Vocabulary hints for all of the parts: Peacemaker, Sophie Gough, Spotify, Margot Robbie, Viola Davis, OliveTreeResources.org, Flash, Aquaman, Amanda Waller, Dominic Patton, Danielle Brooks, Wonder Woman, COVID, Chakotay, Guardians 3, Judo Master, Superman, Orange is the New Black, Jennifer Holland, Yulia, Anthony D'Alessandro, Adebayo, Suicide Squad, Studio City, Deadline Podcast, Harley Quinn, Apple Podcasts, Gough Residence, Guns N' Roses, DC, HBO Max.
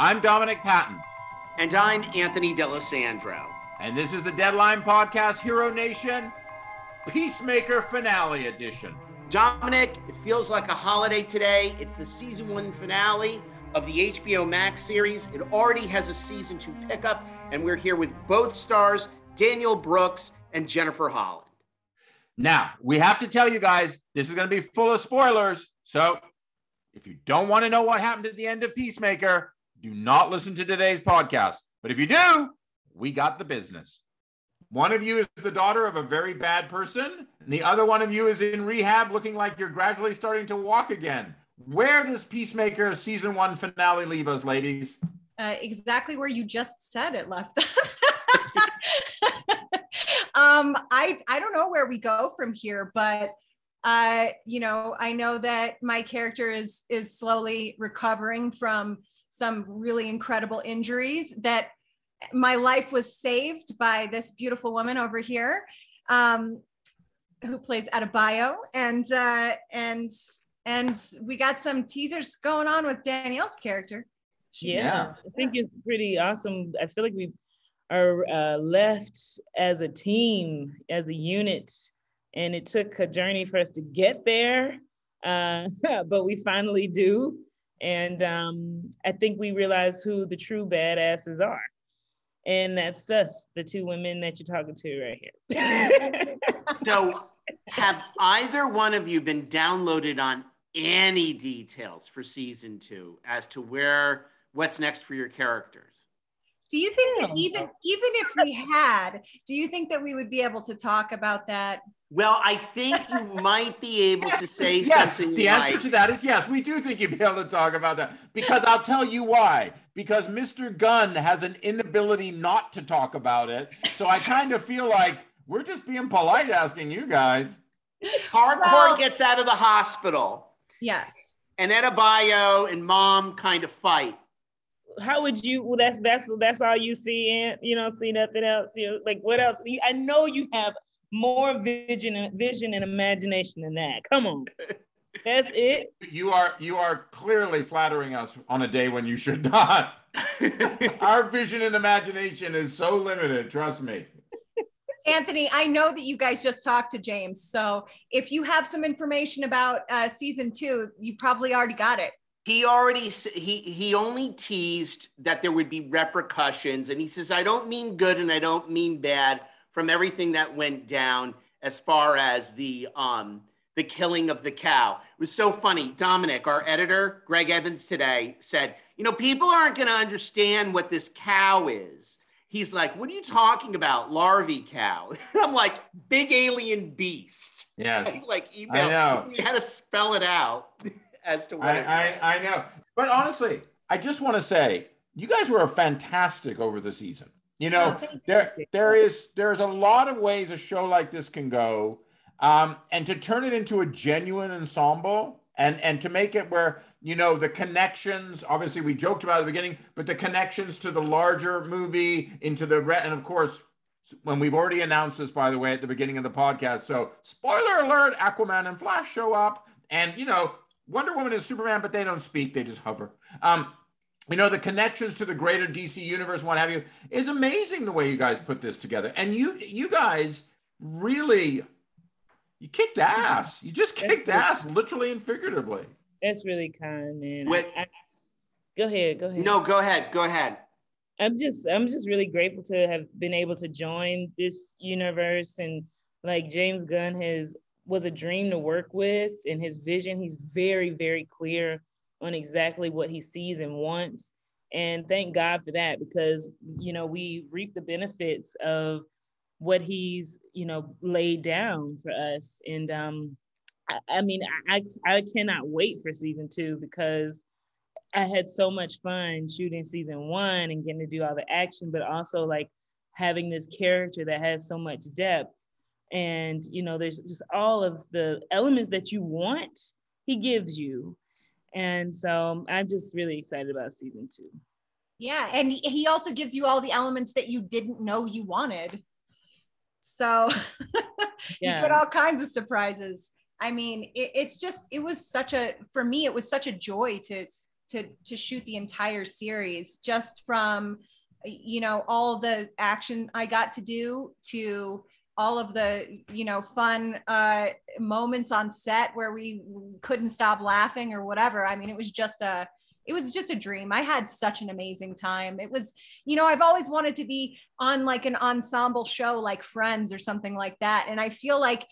I'm Dominic Patton. And I'm Anthony D'Alessandro. And this is the Deadline Podcast, Hero Nation, Peacemaker Finale Edition. Dominic, it feels like a holiday today. It's the season one finale of the HBO Max series. It already has a season two pickup, and we're here with both stars, Danielle Brooks and Jennifer Holland. Now, we have to tell you guys, this is going to be full of spoilers. So if you don't want to know what happened at the end of Peacemaker, do not listen to today's podcast. But if you do, we got the business. One of you is the daughter of a very bad person, and the other one of you is in rehab looking like you're gradually starting to walk again. Where does Peacemaker season one finale leave us, ladies? Exactly where you just said it left us. I don't know where we go from here, but I know that my character is slowly recovering from some really incredible injuries, that my life was saved by this beautiful woman over here who plays Adebayo, and we got some teasers going on with Danielle's character. Yeah, I think it's pretty awesome. I feel like we are left as a team, as a unit, and it took a journey for us to get there, but we finally do. And I think we realize who the true badasses are. And that's us, the two women that you're talking to right here. So have either one of you been downloaded on any details for season two as to what's next for your characters? Do you think that even if we had, do you think that we would be able to talk about that? Well, I think you might be able to say something. The answer to that is yes, we do think you'd be able to talk about that. Because I'll tell you why. Because Mr. Gunn has an inability not to talk about it. So I kind of feel like we're just being polite asking you guys. Hardcore gets out of the hospital. Yes. And Adebayo and Mom kind of fight. How would you? Well, that's all you see, and you don't see nothing else. You know, like what else? I know you have more vision and imagination than that. Come on, that's it. You are clearly flattering us on a day when you should not. Our vision and imagination is so limited. Trust me. Anthony, I know that you guys just talked to James, so if you have some information about season two, you probably already got it. He only teased that there would be repercussions. And he says, I don't mean good and I don't mean bad from everything that went down as far as the killing of the cow. It was so funny. Dominic, our editor, Greg Evans today said, people aren't going to understand what this cow is. He's like, what are you talking about? Larvae cow. I'm like, big alien beast. Yes. Like email. I know. We had to spell it out. As to what I know. But honestly, I just want to say, you guys were fantastic over the season. There's a lot of ways a show like this can go. And to turn it into a genuine ensemble and to make it where, the connections, obviously we joked about at the beginning, but the connections to the larger movie and of course, when we've already announced this, by the way, at the beginning of the podcast. So spoiler alert, Aquaman and Flash show up and, Wonder Woman and Superman, but they don't speak. They just hover. The connections to the greater DC universe, what have you, is amazing the way you guys put this together. And you guys really, you kicked ass. You just kicked ass, literally and figuratively. That's really kind, man. Go ahead. No, go ahead. I'm just really grateful to have been able to join this universe. And like James Gunn was a dream to work with, and his vision, he's very, very clear on exactly what he sees and wants. And thank God for that, because, we reap the benefits of what he's, laid down for us. And I cannot wait for season two, because I had so much fun shooting season one and getting to do all the action, but also like having this character that has so much depth. And, there's just all of the elements that you want, he gives you. And so I'm just really excited about season two. Yeah. And he also gives you all the elements that you didn't know you wanted. So You get all kinds of surprises. I mean, it was such a joy to to shoot the entire series, just from, you know, all the action I got to do to all of the, you know, fun moments on set where we couldn't stop laughing or whatever. I mean, it was just a dream. I had such an amazing time. It was, you know, I've always wanted to be on like an ensemble show like Friends or something like that. And I feel like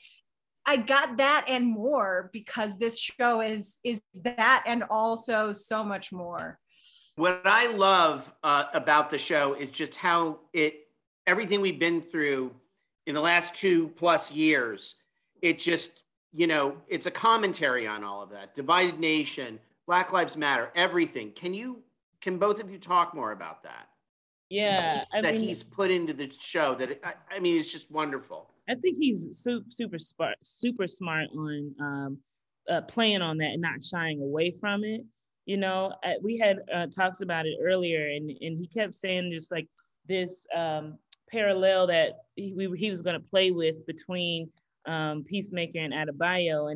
I got that and more because this show is that and also so much more. What I love about the show is just how everything we've been through in the last 2+ years, it just, you know, it's a commentary on all of that. Divided Nation, Black Lives Matter, everything. Can both of you talk more about that? Yeah. He's put into the show that, I mean, it's just wonderful. I think he's super smart on playing on that and not shying away from it. You know, we had talks about it earlier, and he kept saying just like this parallel that he was going to play with between Peacemaker and Adebayo.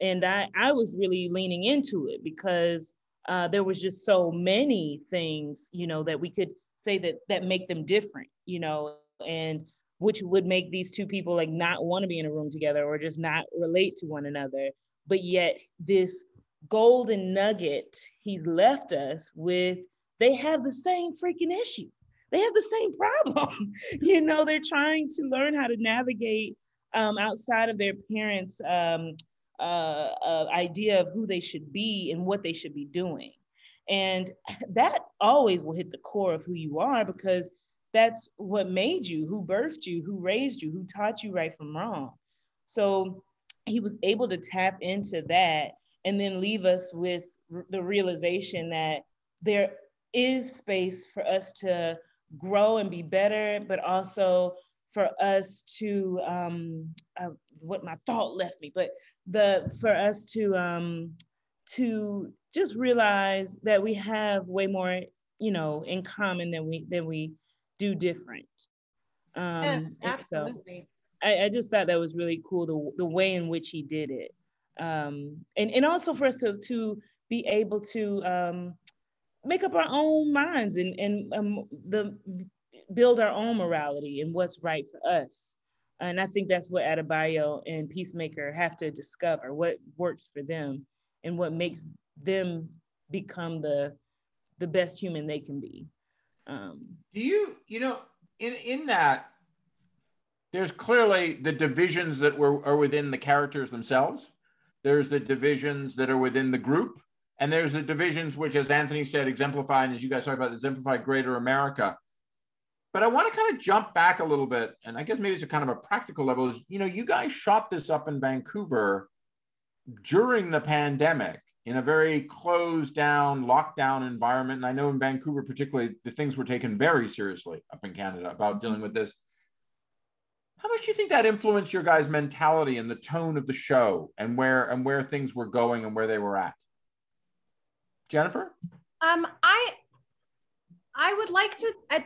And I was really leaning into it because there was just so many things, you know, that we could say that make them different, you know, and which would make these two people like not want to be in a room together or just not relate to one another. But yet this golden nugget he's left us with, they have the same freaking issue. They have the same problem. You know, they're trying to learn how to navigate outside of their parents' idea of who they should be and what they should be doing. And that always will hit the core of who you are, because that's what made you, who birthed you, who raised you, who taught you right from wrong. So he was able to tap into that and then leave us with the realization that there is space for us to grow and be better, but also for us to, to just realize that we have way more, you know, in common than we do different. Yes, absolutely. So I just thought that was really cool, the way in which he did it. And also for us to be able to make up our own minds and build our own morality and what's right for us. And I think that's what Adebayo and Peacemaker have to discover, what works for them and what makes them become the best human they can be. Do you know, in that, there's clearly the divisions that are within the characters themselves. There's the divisions that are within the group. And there's the divisions which, as Anthony said, exemplify, and as you guys talk about, exemplify greater America. But I want to kind of jump back a little bit, and I guess maybe it's a kind of a practical level is, you know, you guys shot this up in Vancouver during the pandemic in a very closed down, lockdown environment. And I know in Vancouver, particularly, the things were taken very seriously up in Canada about dealing with this. How much do you think that influenced your guys' mentality and the tone of the show and where things were going and where they were at? Jennifer? I'd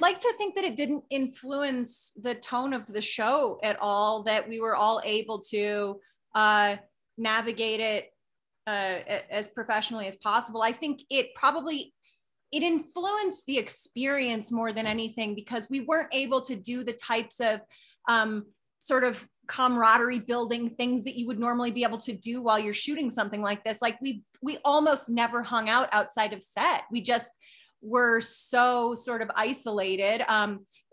like to think that it didn't influence the tone of the show at all, that we were all able to navigate it as professionally as possible. I think it influenced the experience more than anything, because we weren't able to do the types of sort of camaraderie building things that you would normally be able to do while you're shooting something like this. Like we almost never hung out outside of set. We just were so sort of isolated.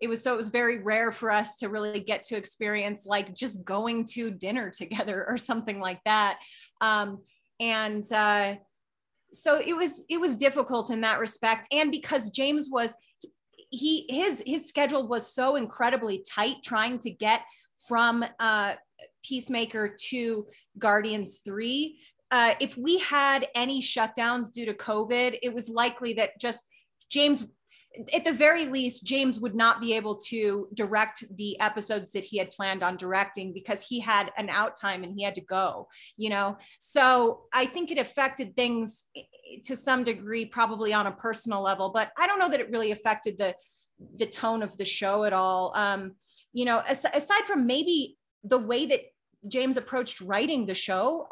It was very rare for us to really get to experience like just going to dinner together or something like that. So it was difficult in that respect. And because James was, his schedule was so incredibly tight, trying to get from Peacemaker to Guardians 3. If we had any shutdowns due to COVID, it was likely that just James, at the very least, James would not be able to direct the episodes that he had planned on directing, because he had an out time and he had to go, you know? So I think it affected things to some degree, probably on a personal level, but I don't know that it really affected the tone of the show at all. You know, aside from maybe the way that James approached writing the show,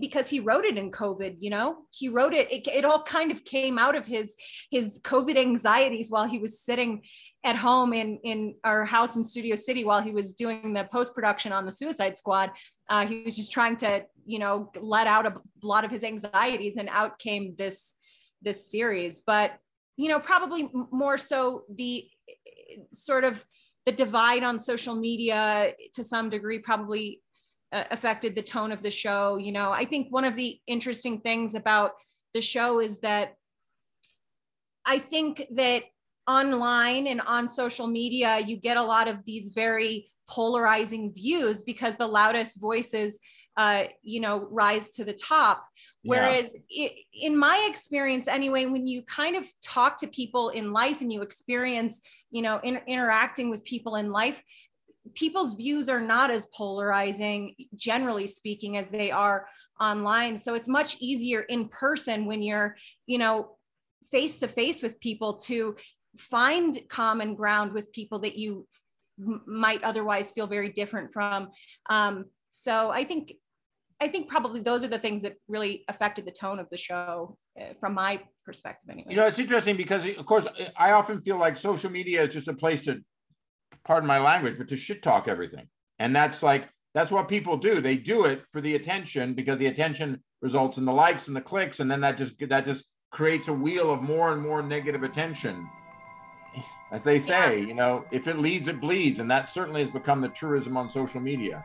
because he wrote it in COVID, you know, he wrote it, it all kind of came out of his COVID anxieties while he was sitting at home in our house in Studio City while he was doing the post-production on the Suicide Squad. He was just trying to, you know, let out a lot of his anxieties, and out came this series. But, you know, probably more so the sort of the divide on social media to some degree probably affected the tone of the show. You know, I think one of the interesting things about the show is that I think that online and on social media, you get a lot of these very polarizing views because the loudest voices, you know, rise to the top. Whereas in my experience anyway, when you kind of talk to people in life and you experience, you know, interacting with people in life, people's views are not as polarizing, generally speaking, as they are online. So it's much easier in person when you're, you know, face to face with people to find common ground with people that you might otherwise feel very different from. So I think probably those are the things that really affected the tone of the show from my perspective anyway. You know, it's interesting because, of course, I often feel like social media is just a place to, pardon my language, but to shit talk everything. And that's like, that's what people do. They do it for the attention, because the attention results in the likes and the clicks. And then that just creates a wheel of more and more negative attention. As they say, you know, if it leads, it bleeds. And that certainly has become the truism on social media.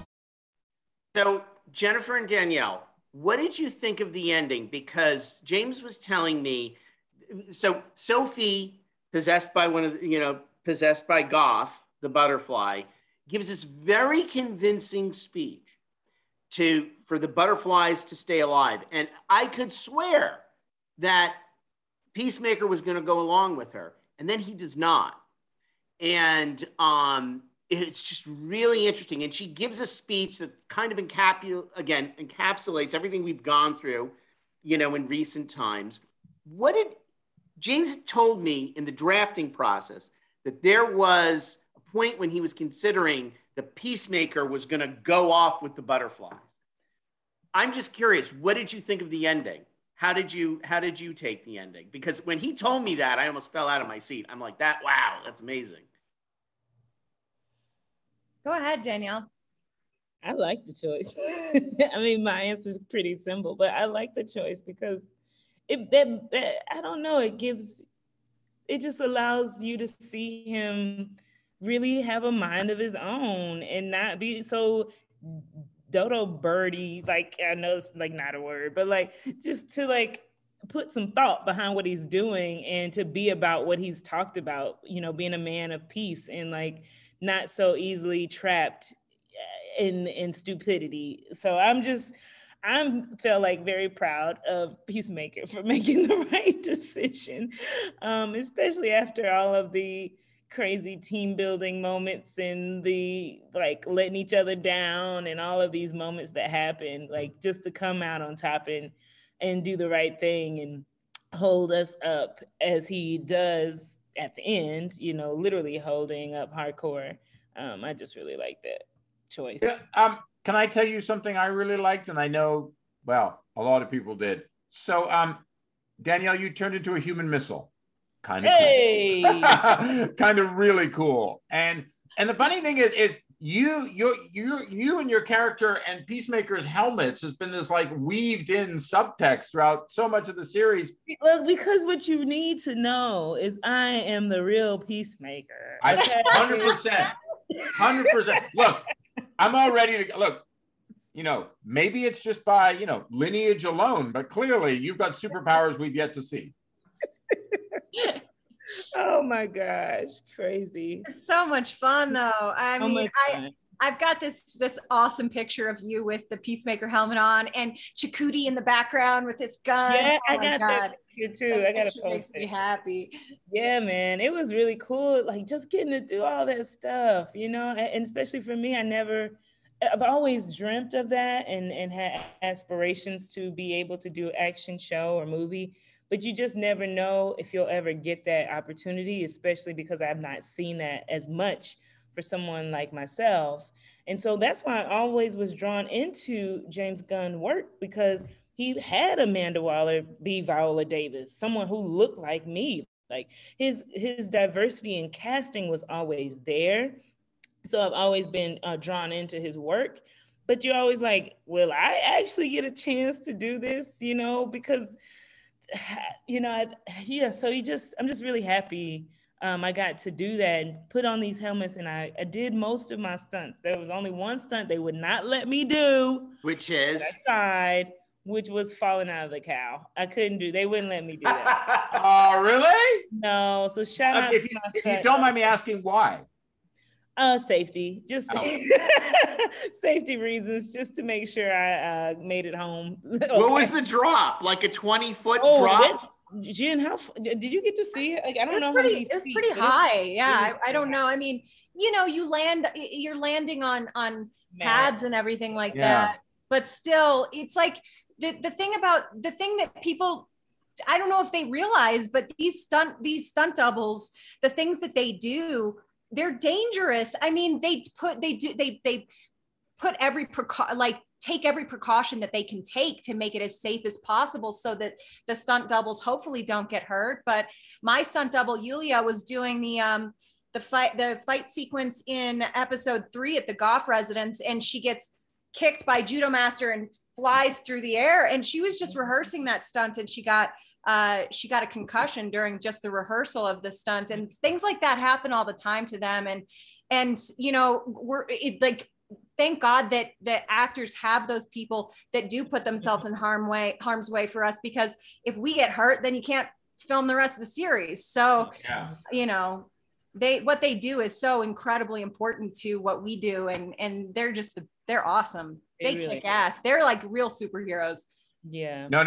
So, Jennifer and Danielle, what did you think of the ending? Because James was telling me, so Sophie, possessed by Gough, the butterfly, gives this very convincing speech for the butterflies to stay alive. And I could swear that Peacemaker was going to go along with her, and then he does not. And it's just really interesting. And she gives a speech that kind of encapsulates everything we've gone through, you know, in recent times. What did James told me in the drafting process that there was a point when he was considering the Peacemaker was going to go off with the butterflies. I'm just curious, what did you think of the ending? How did you take the ending? Because when he told me that, I almost fell out of my seat. I'm like, wow, that's amazing. Go ahead, Danielle. I like the choice. I mean, my answer is pretty simple, but I like the choice because it just allows you to see him really have a mind of his own and not be so dodo birdie, like I know it's like not a word, but like just to like put some thought behind what he's doing and to be about what he's talked about, you know, being a man of peace and like not so easily trapped in stupidity. So I felt like very proud of Peacemaker for making the right decision, especially after all of the crazy team building moments and the like letting each other down and all of these moments that happen, like just to come out on top and do the right thing and hold us up as he does at the end, you know, literally holding up hardcore. I just really like that choice. Yeah, can I tell you something I really liked? And I know, well, a lot of people did. So Danielle, you turned into a human missile. Kind of cool. Kind of really cool. And the funny thing is you and your character and Peacemaker's helmets has been this like weaved in subtext throughout so much of the series. Well, because what you need to know is I am the real Peacemaker. 100%. Look, I'm all ready to look. You know, maybe it's just by, you know, lineage alone, but clearly you've got superpowers we've yet to see. Oh my gosh, crazy. It's so much fun though. I've got this awesome picture of you with the Peacemaker helmet on and Chakotay in the background with his gun. Yeah, oh I got God. That picture too. That I gotta post it. Makes me happy. Yeah, man, it was really cool. Like just getting to do all that stuff, you know, and especially for me, I've always dreamt of that and had aspirations to be able to do action show or movie, but you just never know if you'll ever get that opportunity, especially because I've not seen that as much for someone like myself. And so that's why I always was drawn into James Gunn work, because he had Amanda Waller be Viola Davis, someone who looked like me. Like his diversity in casting was always there. So I've always been drawn into his work, but you're always like, will I actually get a chance to do this? You know, because, you know, I'm just really happy I got to do that and put on these helmets, and I did most of my stunts. There was only one stunt they would not let me do, which was falling out of the cow. I couldn't do. They wouldn't let me do that. Oh, really? No. So shout out to my stunt. If you don't mind me asking, why? Safety, safety reasons, just to make sure I made it home. Okay. What was the drop? Like a 20-foot drop? Jen, how did you get to see it? Like, I don't know. It's pretty high. Yeah, I don't know. I mean, you know, you're landing on pads and everything like that. But still, it's like the thing that people, I don't know if they realize, but these stunt doubles, the things that they do, they're dangerous. I mean, they put every precaution, take every precaution that they can take to make it as safe as possible so that the stunt doubles hopefully don't get hurt. But my stunt double, Yulia, was doing the fight sequence in episode 3 at the Gough Residence, and she gets kicked by Judo Master and flies through the air. And she was just rehearsing that stunt, and she got a concussion during just the rehearsal of the stunt. And things like that happen all the time to them. And you know, thank God that the actors have those people that do put themselves in harm's way for us, because if we get hurt, then you can't film the rest of the series. So, you know, what they do is so incredibly important to what we do. And they're just, they're awesome. They really kick ass. They're like real superheroes. Yeah. No.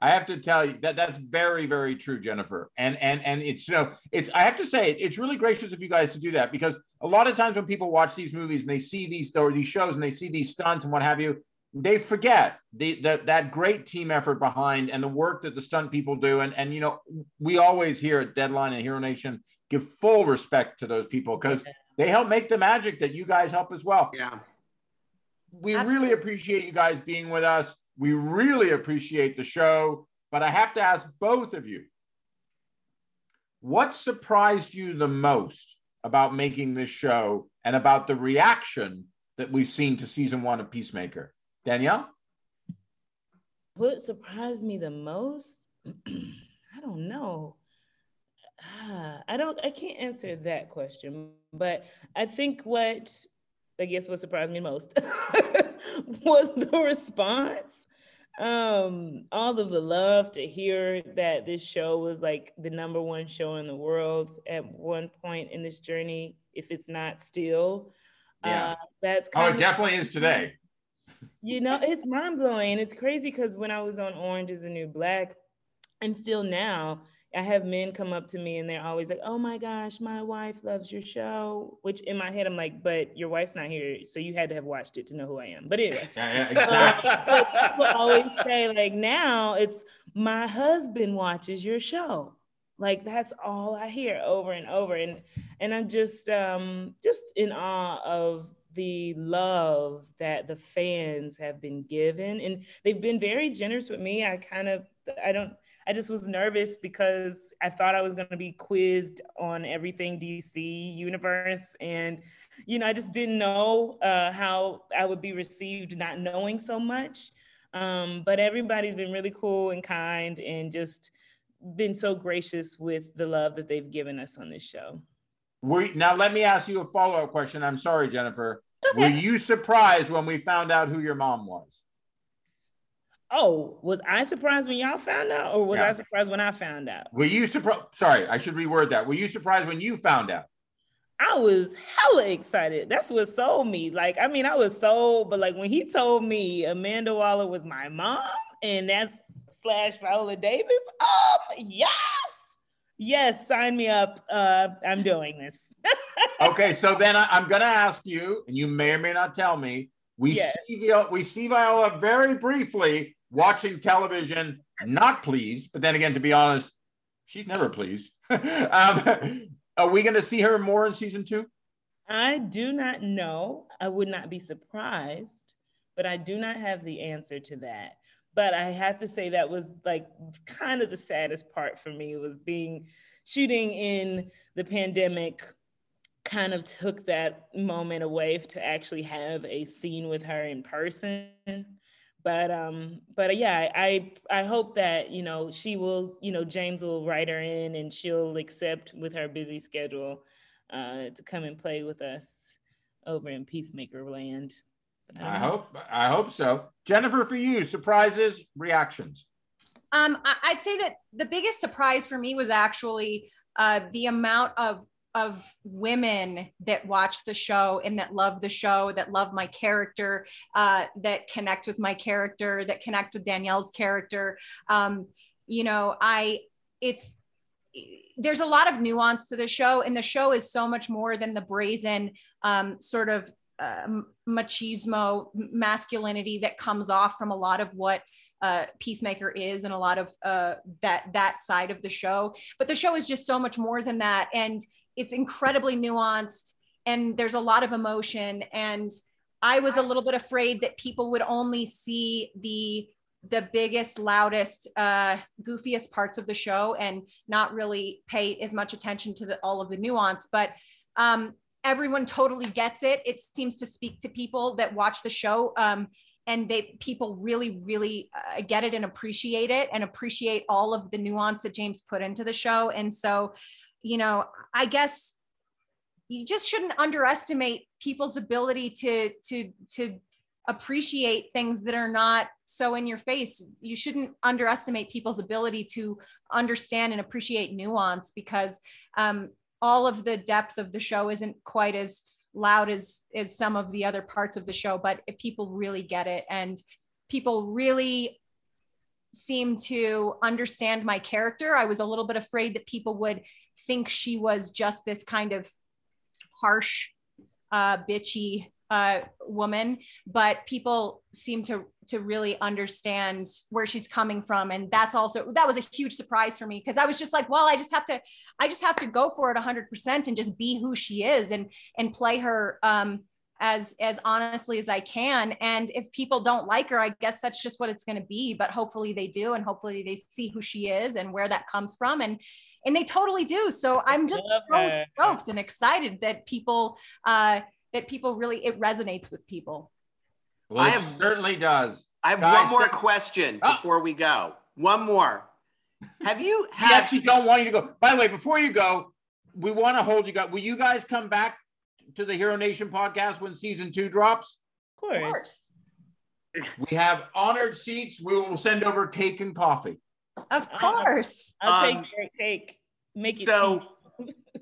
I have to tell you that's very, very true, Jennifer. And it's, you know, it's, I have to say, it's really gracious of you guys to do that, because a lot of times when people watch these movies and they see these shows and they see these stunts and what have you, they forget that great team effort behind and the work that the stunt people do. And you know, we always here at Deadline and Hero Nation give full respect to those people, because they help make the magic that you guys help as well. Yeah. We really appreciate you guys being with us. We really appreciate the show, but I have to ask both of you, what surprised you the most about making this show and about the reaction that we've seen to season 1 of Peacemaker? Danielle? What surprised me the most? I don't know. I can't answer that question, but I think what surprised me most was the response. All of the love to hear that this show was like the number 1 show in the world at one point in this journey, if it's not still. Yeah. That's it definitely is today. You know, it's mind blowing. It's crazy because when I was on Orange is the New Black, and still now, I have men come up to me and they're always like, oh my gosh, my wife loves your show, which in my head, I'm like, but your wife's not here. So you had to have watched it to know who I am. But anyway, yeah, exactly. People always say like, now it's my husband watches your show. Like, that's all I hear over and over. And I'm just in awe of the love that the fans have been given. And they've been very generous with me. I just was nervous because I thought I was going to be quizzed on everything DC universe. And, you know, I just didn't know how I would be received not knowing so much. But everybody's been really cool and kind and just been so gracious with the love that they've given us on this show. Now, let me ask you a follow-up question. I'm sorry, Jennifer. Okay. Were you surprised when we found out who your mom was? Oh, was I surprised when y'all found out, or was I surprised when I found out? Were you surprised? Sorry, I should reword that. Were you surprised when you found out? I was hella excited. That's what sold me. Like, I mean, I was sold, but like when he told me Amanda Waller was my mom, and that's / Viola Davis, yes, sign me up. I'm doing this. Okay, so then I'm gonna ask you, and you may or may not tell me. We see Viola very briefly watching television, not pleased. But then again, to be honest, she's never pleased. Are we going to see her more in season 2? I do not know. I would not be surprised, but I do not have the answer to that. But I have to say that was like kind of the saddest part for me, was shooting in the pandemic kind of took that moment away to actually have a scene with her in person. But yeah, I hope that, you know, she will, you know, James will write her in and she'll accept with her busy schedule to come and play with us over in Peacemaker land. I hope so. Jennifer, for you, surprises, reactions? I'd say that the biggest surprise for me was actually the amount of women that watch the show and that love the show, that love my character, that connect with my character, that connect with Danielle's character. You know, there's a lot of nuance to the show, and the show is so much more than the brazen sort of machismo, masculinity that comes off from a lot of what Peacemaker is and a lot of that side of the show. But the show is just so much more than that. And it's incredibly nuanced, and there's a lot of emotion. And I was a little bit afraid that people would only see the biggest, loudest, goofiest parts of the show and not really pay as much attention to all of the nuance. But everyone totally gets it. It seems to speak to people that watch the show, and people really, really get it and appreciate it, and appreciate all of the nuance that James put into the show. And so, you know, I guess you just shouldn't underestimate people's ability to appreciate things that are not so in your face. You shouldn't underestimate people's ability to understand and appreciate nuance, because all of the depth of the show isn't quite as loud as some of the other parts of the show, but if people really get it, and people really seem to understand my character. I was a little bit afraid that people would think she was just this kind of harsh, bitchy woman, but people seem to really understand where she's coming from. And that was a huge surprise for me, because I was just like, well, I just have to go for it 100% and just be who she is and play her as honestly as I can. And if people don't like her, I guess that's just what it's going to be, but hopefully they do. And hopefully they see who she is and where that comes from. And they totally do. So I'm just so stoked and excited that people really, it resonates with people. Well, it certainly does. I have one more question before we go. One more. Have you had? We actually don't want you to go. By the way, before you go, we want to hold you guys. Will you guys come back to the Hero Nation podcast when season 2 drops? Of course. We have honored seats. We will send over cake and coffee. Of course. I'll take your cake. Make it so.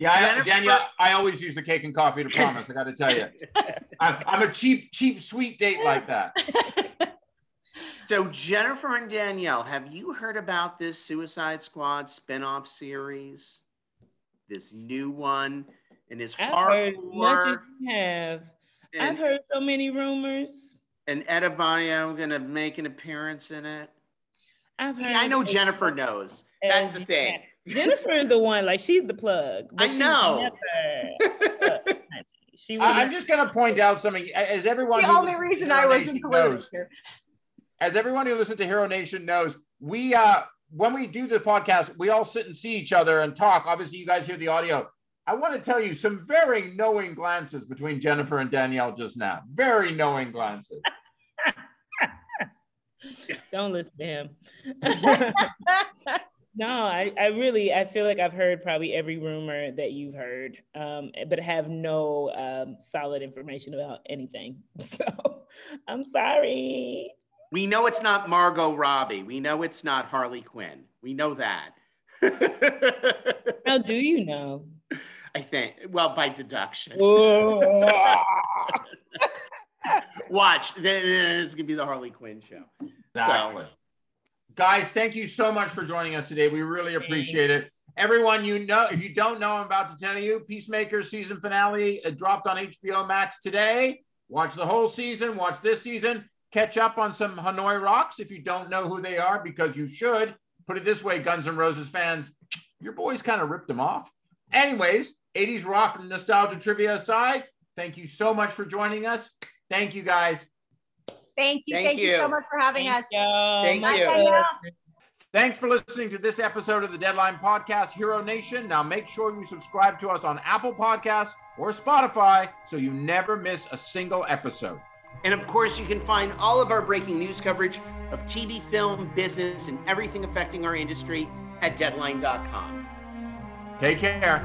Yeah, Danielle, I always use the cake and coffee to promise. I got to tell you, I'm a cheap, sweet date like that. So Jennifer and Danielle, have you heard about this Suicide Squad spinoff series? This new one, and it's hardcore. I've heard so many rumors. And Adebayo gonna make an appearance in it. I know Jennifer knows. That's the thing. Jennifer is the one, like, she's the plug. I know. I'm just going to point out something. As everyone, the only reason I was included here. As everyone who listens to Hero Nation knows, we when we do the podcast, we all sit and see each other and talk. Obviously, you guys hear the audio. I want to tell you some very knowing glances between Jennifer and Danielle just now. Very knowing glances. Don't listen to him. No, I feel like I've heard probably every rumor that you've heard, but have no solid information about anything. So I'm sorry. We know it's not Margot Robbie. We know it's not Harley Quinn. We know that. How do you know? I think, well, by deduction. Watch, then it's gonna be the Harley Quinn show. Exactly. So. Guys, thank you so much for joining us today. We really appreciate it. Everyone, you know, if you don't know, I'm about to tell you, Peacemaker season finale dropped on HBO Max today. Watch the whole season, watch this season, catch up on some Hanoi Rocks if you don't know who they are, because you should. Put it this way, Guns N' Roses fans, your boys kind of ripped them off. Anyways, 80s rock and nostalgia trivia aside, thank you so much for joining us. Thank you, guys. Thank you so much for having us. Thank you. Thanks for listening to this episode of the Deadline Podcast, Hero Nation. Now make sure you subscribe to us on Apple Podcasts or Spotify so you never miss a single episode. And of course, you can find all of our breaking news coverage of TV, film, business, and everything affecting our industry at Deadline.com. Take care.